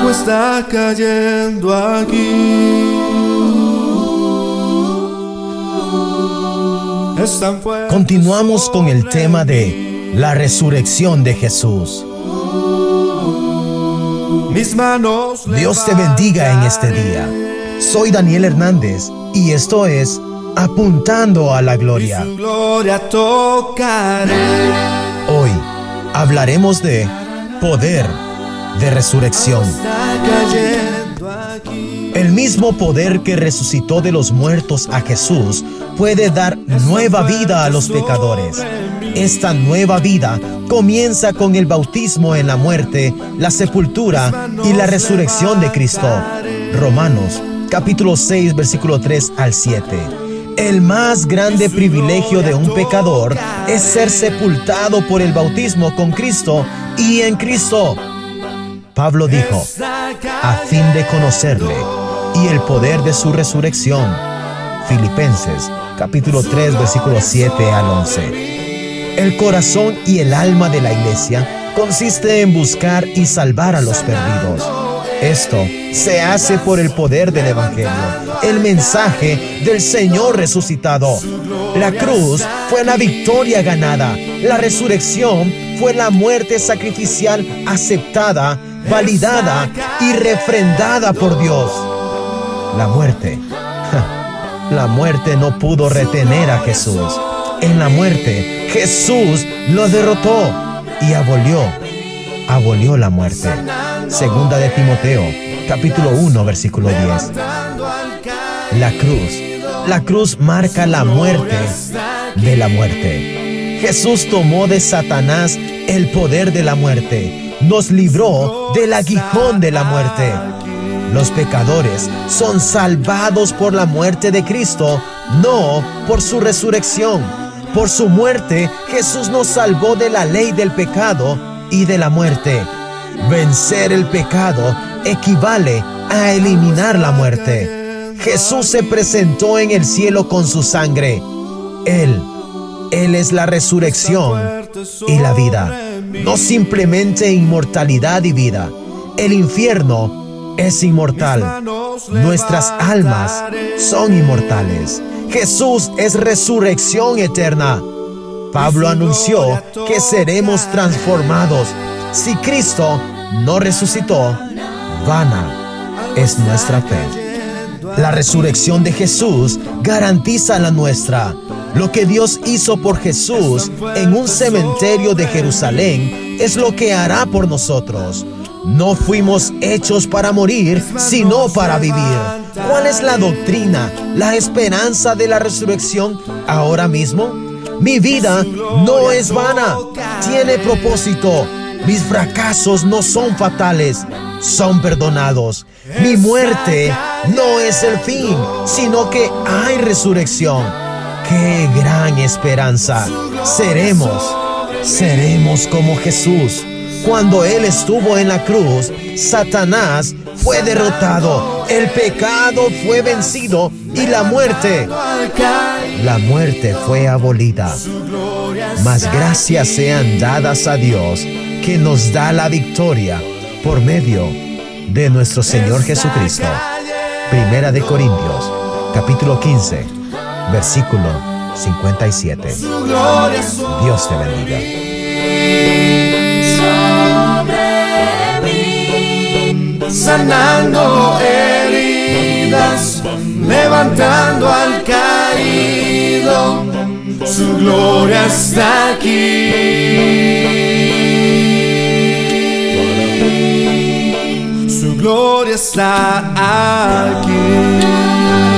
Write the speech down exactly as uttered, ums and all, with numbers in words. como está cayendo aquí. Es tan fuerte. Continuamos con el tema de la resurrección de Jesús. Mis manos. Dios te bendiga en este día. Soy Daniel Hernández y esto es Apuntando a la Gloria. Y su gloria tocaré. Hoy hablaremos de poder de resurrección. El mismo poder que resucitó de los muertos a Jesús puede dar nueva vida a los pecadores. Esta nueva vida comienza con el bautismo en la muerte, la sepultura y la resurrección de Cristo. Romanos capítulo seis, versículo tres al siete. El más grande privilegio de un pecador es ser sepultado por el bautismo con Cristo y en Cristo. Pablo dijo, a fin de conocerle y el poder de su resurrección. Filipenses capítulo tres, versículo siete al once. El corazón y el alma de la iglesia consiste en buscar y salvar a los perdidos. Esto se hace por el poder del Evangelio, el mensaje del Señor resucitado. La cruz fue la victoria ganada. La resurrección fue la muerte sacrificial aceptada, validada y refrendada por Dios. La muerte. La muerte no pudo retener a Jesús. En la muerte, Jesús lo derrotó y abolió. Abolió la muerte. Segunda de Timoteo, capítulo uno, versículo diez. La cruz. La cruz marca la muerte de la muerte. Jesús tomó de Satanás el poder de la muerte. Nos libró del aguijón de la muerte. Los pecadores son salvados por la muerte de Cristo, no por su resurrección. Por su muerte, Jesús nos salvó de la ley del pecado y de la muerte. Vencer el pecado equivale a eliminar la muerte. Jesús se presentó en el cielo con su sangre. Él, Él es la resurrección y la vida, no simplemente inmortalidad y vida. El infierno es inmortal. Nuestras almas son inmortales. Jesús es resurrección eterna. Pablo anunció que seremos transformados. Si Cristo no resucitó, vana es nuestra fe. La resurrección de Jesús garantiza la nuestra. Lo que Dios hizo por Jesús en un cementerio de Jerusalén es lo que hará por nosotros. No fuimos hechos para morir, sino para vivir. ¿Cuál es la doctrina, la esperanza de la resurrección ahora mismo? Mi vida no es vana, tiene propósito. Mis fracasos no son fatales, son perdonados. Mi muerte no es el fin, sino que hay resurrección. ¡Qué gran esperanza! Seremos, seremos como Jesús. Cuando Él estuvo en la cruz, Satanás fue derrotado, el pecado fue vencido y la muerte, la muerte fue abolida. Mas gracias sean dadas a Dios, que nos da la victoria por medio de nuestro Señor Jesucristo. Primera de Corintios, capítulo quince, versículo cincuenta y siete. Dios te bendiga. Sanando heridas, levantando al caído, su gloria está aquí. Gloria está aquí.